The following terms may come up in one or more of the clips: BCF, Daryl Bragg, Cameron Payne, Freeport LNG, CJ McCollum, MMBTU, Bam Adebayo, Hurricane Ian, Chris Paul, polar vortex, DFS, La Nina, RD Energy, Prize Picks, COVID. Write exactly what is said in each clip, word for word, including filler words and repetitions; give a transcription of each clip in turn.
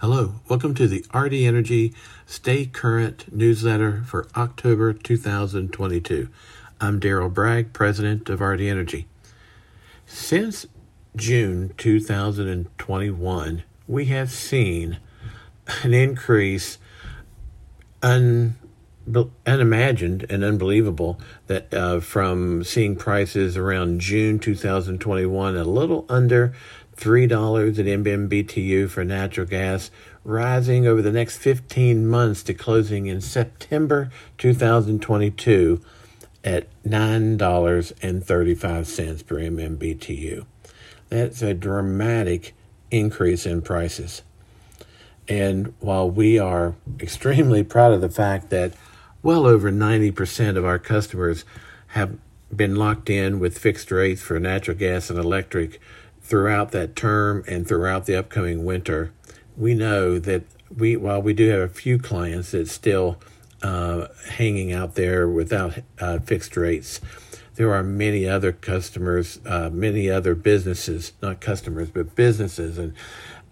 Hello, welcome to the R D Energy Stay Current newsletter for October two thousand twenty-two. I'm Daryl Bragg, president of R D Energy. Since June two thousand twenty-one, we have seen an increase un, unimagined and unbelievable that uh, from seeing prices around June two thousand twenty-one a little under three dollars at M M B T U for natural gas, rising over the next fifteen months to closing in September two thousand twenty-two at nine dollars and thirty-five cents per M M B T U. That's a dramatic increase in prices. And while we are extremely proud of the fact that well over ninety percent of our customers have been locked in with fixed rates for natural gas and electric throughout that term and throughout the upcoming winter, we know that we, while we do have a few clients that's still uh, hanging out there without uh, fixed rates, there are many other customers, uh, many other businesses, not customers, but businesses and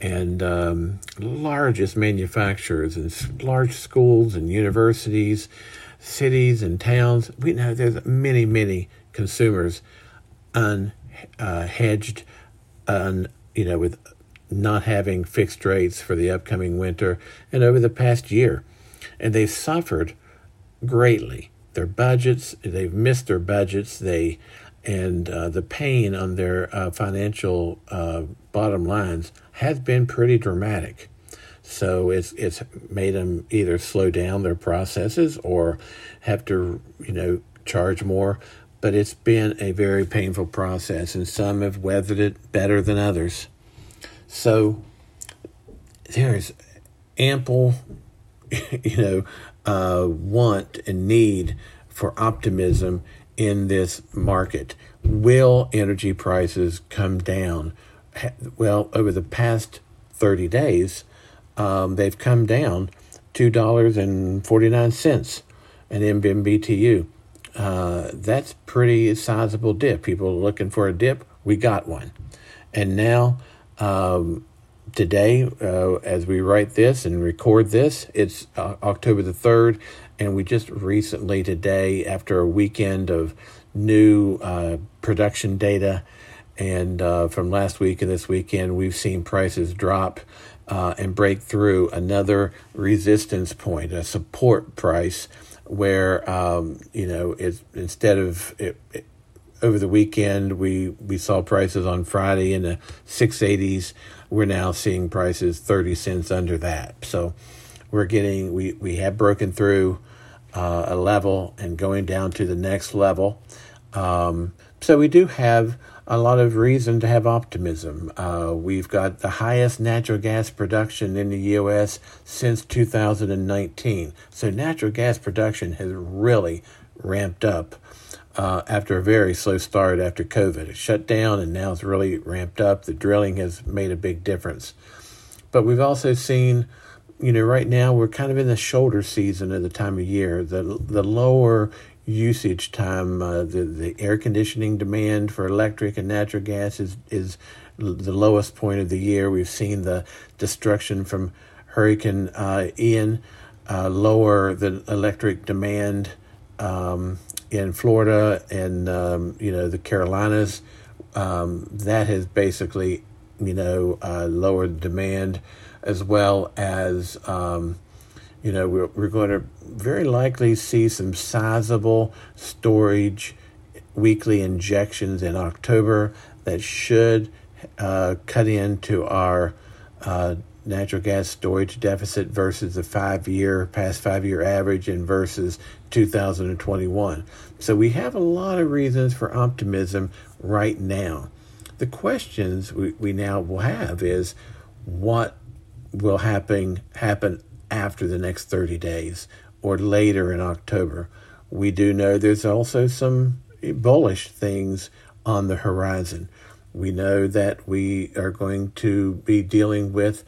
and um, largest manufacturers and large schools and universities, cities and towns. We know there's many, many consumers unhedged, uh, Um, you know, with not having fixed rates for the upcoming winter and over the past year. And they've suffered greatly. Their budgets, they've missed their budgets, they and uh, the pain on their uh, financial uh, bottom lines has been pretty dramatic. So it's it's made them either slow down their processes or have to, you know, charge more. But it's been a very painful process, and some have weathered it better than others. So there is ample, you know, uh, want and need for optimism in this market. Will energy prices come down? Well, over the past thirty days, um, they've come down two dollars and forty-nine cents an M M B T U. Uh, that's pretty sizable dip. People are looking for a dip. We got one. And now, um, today, uh, as we write this and record this, it's uh, October the third, and we just recently today, after a weekend of new uh, production data, and uh, from last week and this weekend, we've seen prices drop uh, and break through another resistance point, a support price, where, um, you know, it's, instead of it, it, over the weekend, we, we saw prices on Friday in the six eighties. We're now seeing prices thirty cents under that. So we're getting, we, we have broken through uh, a level and going down to the next level. Um, so we do have a lot of reason to have optimism. Uh, we've got the highest natural gas production in the U S since two thousand nineteen. So natural gas production has really ramped up uh, after a very slow start after COVID. It shut down and now it's really ramped up. The drilling has made a big difference. But we've also seen, you know, right now we're kind of in the shoulder season of the time of year. The, the lower usage time, uh, the the air conditioning demand for electric and natural gas is is the lowest point of the year. We've seen the destruction from Hurricane uh, Ian uh, lower the electric demand um, in Florida and um, you know the Carolinas. Um, that has basically you know uh, lowered demand, as well as. Um, You know, we're, we're going to very likely see some sizable storage weekly injections in October that should uh, cut into our uh, natural gas storage deficit versus the five-year, past five-year average and versus two thousand twenty-one. So we have a lot of reasons for optimism right now. The questions we, we now will have is what will happen happen after the next thirty days or later in October. We do know there's also some bullish things on the horizon. We know that we are going to be dealing with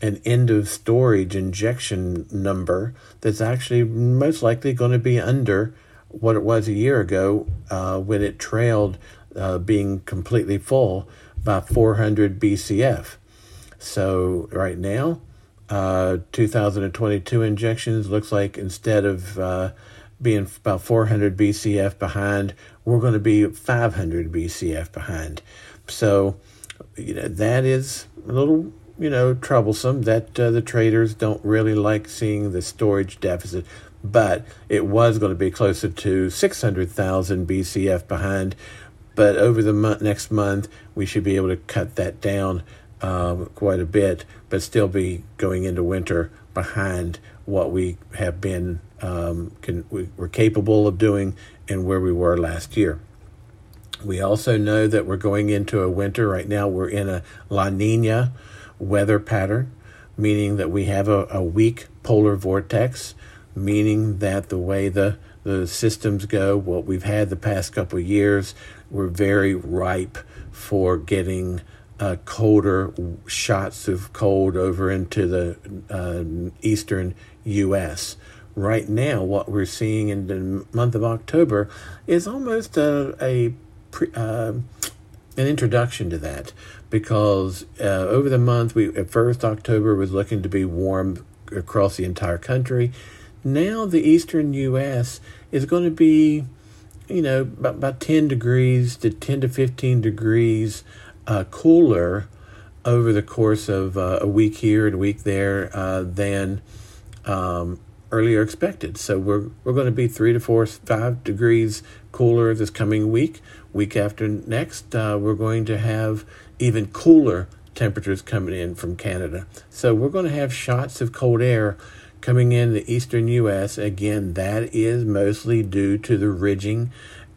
an end of storage injection number that's actually most likely going to be under what it was a year ago uh, when it trailed uh, being completely full by four hundred B C F. So right now, uh, two thousand twenty-two injections. Looks like instead of uh, being about four hundred B C F behind, we're going to be five hundred B C F behind. So, you know, that is a little, you know, troublesome that uh, the traders don't really like seeing the storage deficit, but it was going to be closer to six hundred thousand B C F behind. But over the month, next month, we should be able to cut that down um, quite a bit, but still be going into winter behind what we have been, um, can, we were capable of doing and where we were last year. We also know that we're going into a winter. Right now, we're in a La Nina weather pattern, meaning that we have a, a weak polar vortex, meaning that the way the, the systems go, what we've had the past couple of years, we're very ripe for getting uh, colder shots of cold over into the uh, eastern U S Right now, what we're seeing in the month of October is almost a, a pre, uh, an introduction to that, because uh, over the month, we at first October was looking to be warm across the entire country. Now the eastern U S is going to be, you know, about, about ten degrees to ten to fifteen degrees uh, cooler over the course of uh, a week here and a week there uh, than um, earlier expected. So we're we're going to be three to four, five degrees cooler this coming week. Week after next, uh, we're going to have even cooler temperatures coming in from Canada. So we're going to have shots of cold air coming in the eastern U S Again, that is mostly due to the ridging,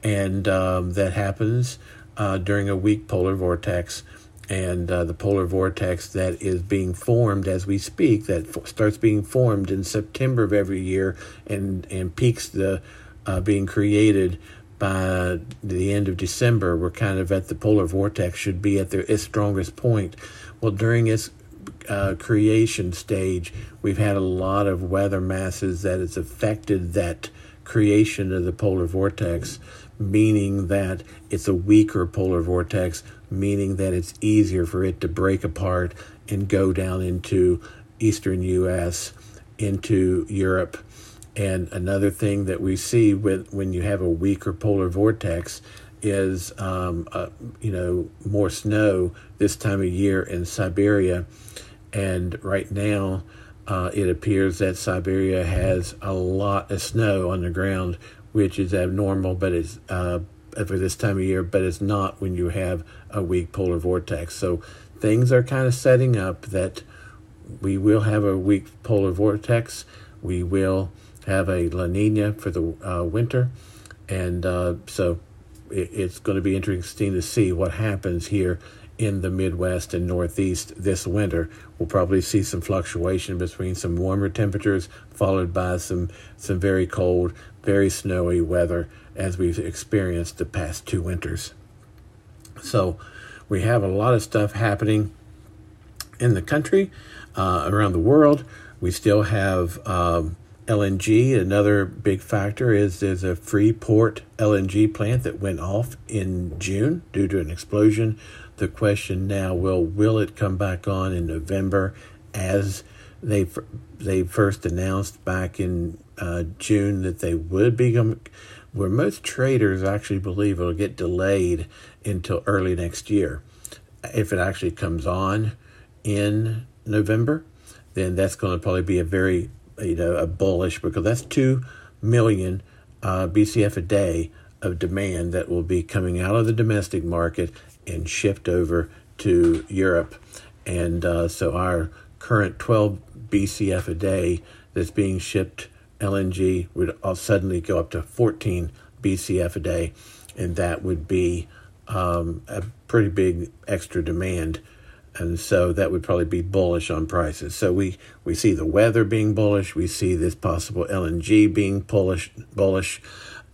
and um, that happens uh, during a weak polar vortex. And uh, the polar vortex that is being formed as we speak, that f- starts being formed in September of every year, and, and peaks the uh, being created by the end of December. We're kind of at the polar vortex, should be at their, its strongest point. Well, during its Uh, creation stage, we've had a lot of weather masses that has affected that creation of the polar vortex, meaning that it's a weaker polar vortex, meaning that it's easier for it to break apart and go down into eastern U S, into Europe. And another thing that we see with when you have a weaker polar vortex is um uh, you know, more snow this time of year in Siberia. And right now uh it appears that Siberia has a lot of snow on the ground, which is abnormal, but it's uh for this time of year, but it's not when you have a weak polar vortex. So things are kind of setting up that we will have a weak polar vortex, we will have a La Nina for the uh, winter, and uh so it's going to be interesting to see what happens here in the Midwest and Northeast this winter. We'll probably see some fluctuation between some warmer temperatures followed by some, some very cold, very snowy weather as we've experienced the past two winters. So we have a lot of stuff happening in the country, uh, around the world. We still have um, L N G. Another big factor is there's a Freeport L N G plant that went off in June due to an explosion. The question now will will it come back on in November, as they they first announced back in uh, June that they would become. Where most traders actually believe it'll get delayed until early next year. If it actually comes on in November, then that's going to probably be a very you know, a bullish, because that's two million uh, B C F a day of demand that will be coming out of the domestic market and shift over to Europe. And uh, so our current twelve B C F a day that's being shipped L N G would all suddenly go up to fourteen B C F a day. And that would be um, a pretty big extra demand. And so that would probably be bullish on prices. So we, we see the weather being bullish. We see this possible L N G being bullish. bullish.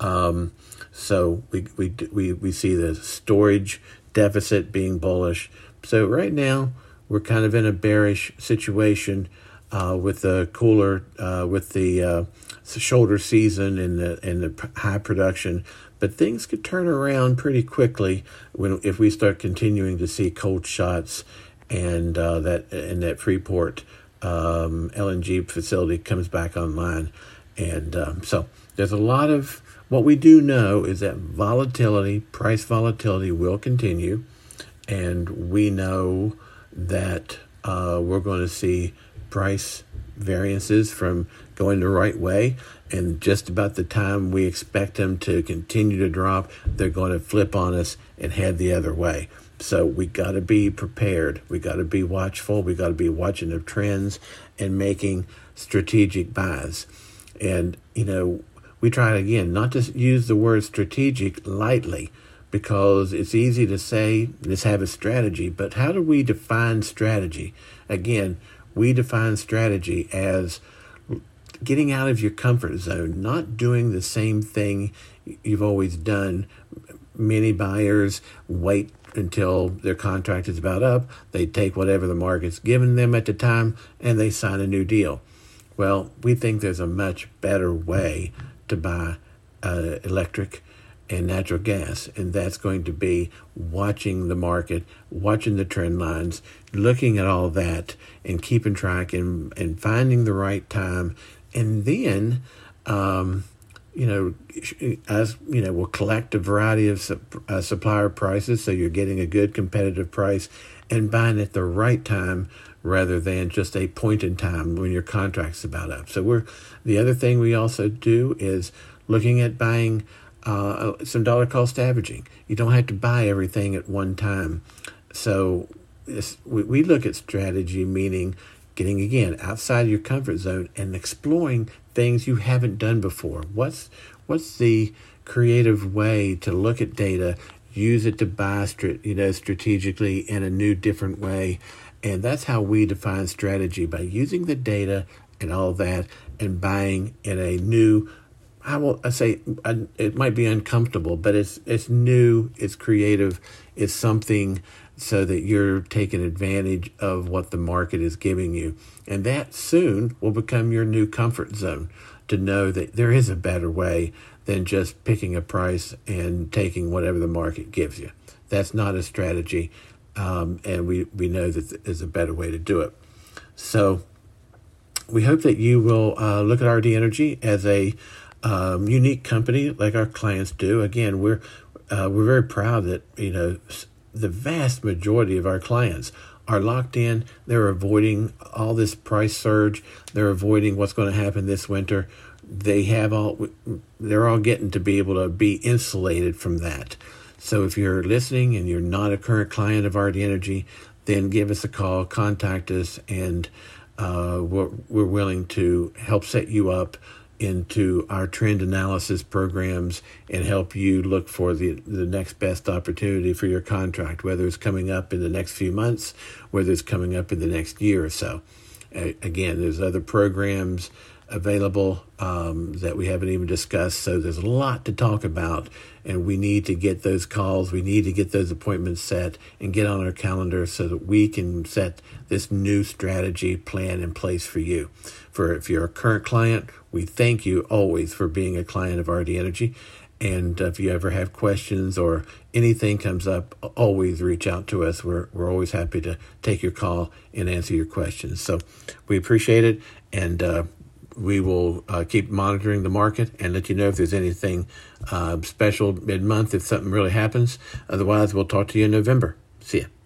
Um, so we, we we we see the storage deficit being bullish. So right now we're kind of in a bearish situation uh, with the cooler, uh, with the uh, shoulder season and the and the high production. But things could turn around pretty quickly when if we start continuing to see cold shots and uh, that and that Freeport um, L N G facility comes back online. And um, so there's a lot of, what we do know is that volatility, price volatility will continue. And we know that uh, we're going to see price variances from going the right way. And just about the time we expect them to continue to drop, they're going to flip on us and head the other way. So we got to be prepared. We got to be watchful. We got to be watching the trends and making strategic buys. And, you know, we try again, not to use the word strategic lightly, because it's easy to say, let's have a strategy. But how do we define strategy? Again, we define strategy as getting out of your comfort zone, not doing the same thing you've always done. Many buyers wait until their contract is about up. They take whatever the market's given them at the time, and they sign a new deal. Well, we think there's a much better way to buy uh, electric and natural gas, and that's going to be watching the market, watching the trend lines, looking at all that, and keeping track and, and finding the right time. And then, um, you know, as you know, we'll collect a variety of su- uh, supplier prices, so you're getting a good competitive price and buying at the right time, rather than just a point in time when your contract's about up. So we're the other thing we also do is looking at buying uh, some dollar cost averaging. You don't have to buy everything at one time. So this, we, we look at strategy, meaning getting, again, outside your comfort zone and exploring things you haven't done before. What's what's the creative way to look at data, use it to buy you know, strategically in a new, different way? And that's how we define strategy, by using the data and all that and buying in a new, I will I say it might be uncomfortable, but it's it's new, it's creative, it's something so that you're taking advantage of what the market is giving you. And that soon will become your new comfort zone, to know that there is a better way than just picking a price and taking whatever the market gives you. That's not a strategy. Um, and we, we know that there's a better way to do it. So we hope that you will uh, look at R D Energy as a um, unique company like our clients do. Again, we're uh, we're very proud that, you know, the vast majority of our clients are locked in. They're avoiding all this price surge. They're avoiding what's going to happen this winter. They have all they're all getting to be able to be insulated from that. So if you're listening and you're not a current client of R D Energy, then give us a call, contact us, and uh, we're, we're willing to help set you up into our trend analysis programs and help you look for the, the next best opportunity for your contract, whether it's coming up in the next few months, whether it's coming up in the next year or so. Again, there's other programs available um, that we haven't even discussed. So there's a lot to talk about, and we need to get those calls. We need to get those appointments set and get on our calendar so that we can set this new strategy plan in place for you. For if you're a current client, we thank you always for being a client of R D Energy. And if you ever have questions or anything comes up, always reach out to us. We're we're always happy to take your call and answer your questions. So we appreciate it. And, uh, We will uh, keep monitoring the market and let you know if there's anything uh, special mid-month, if something really happens. Otherwise, we'll talk to you in November. See ya.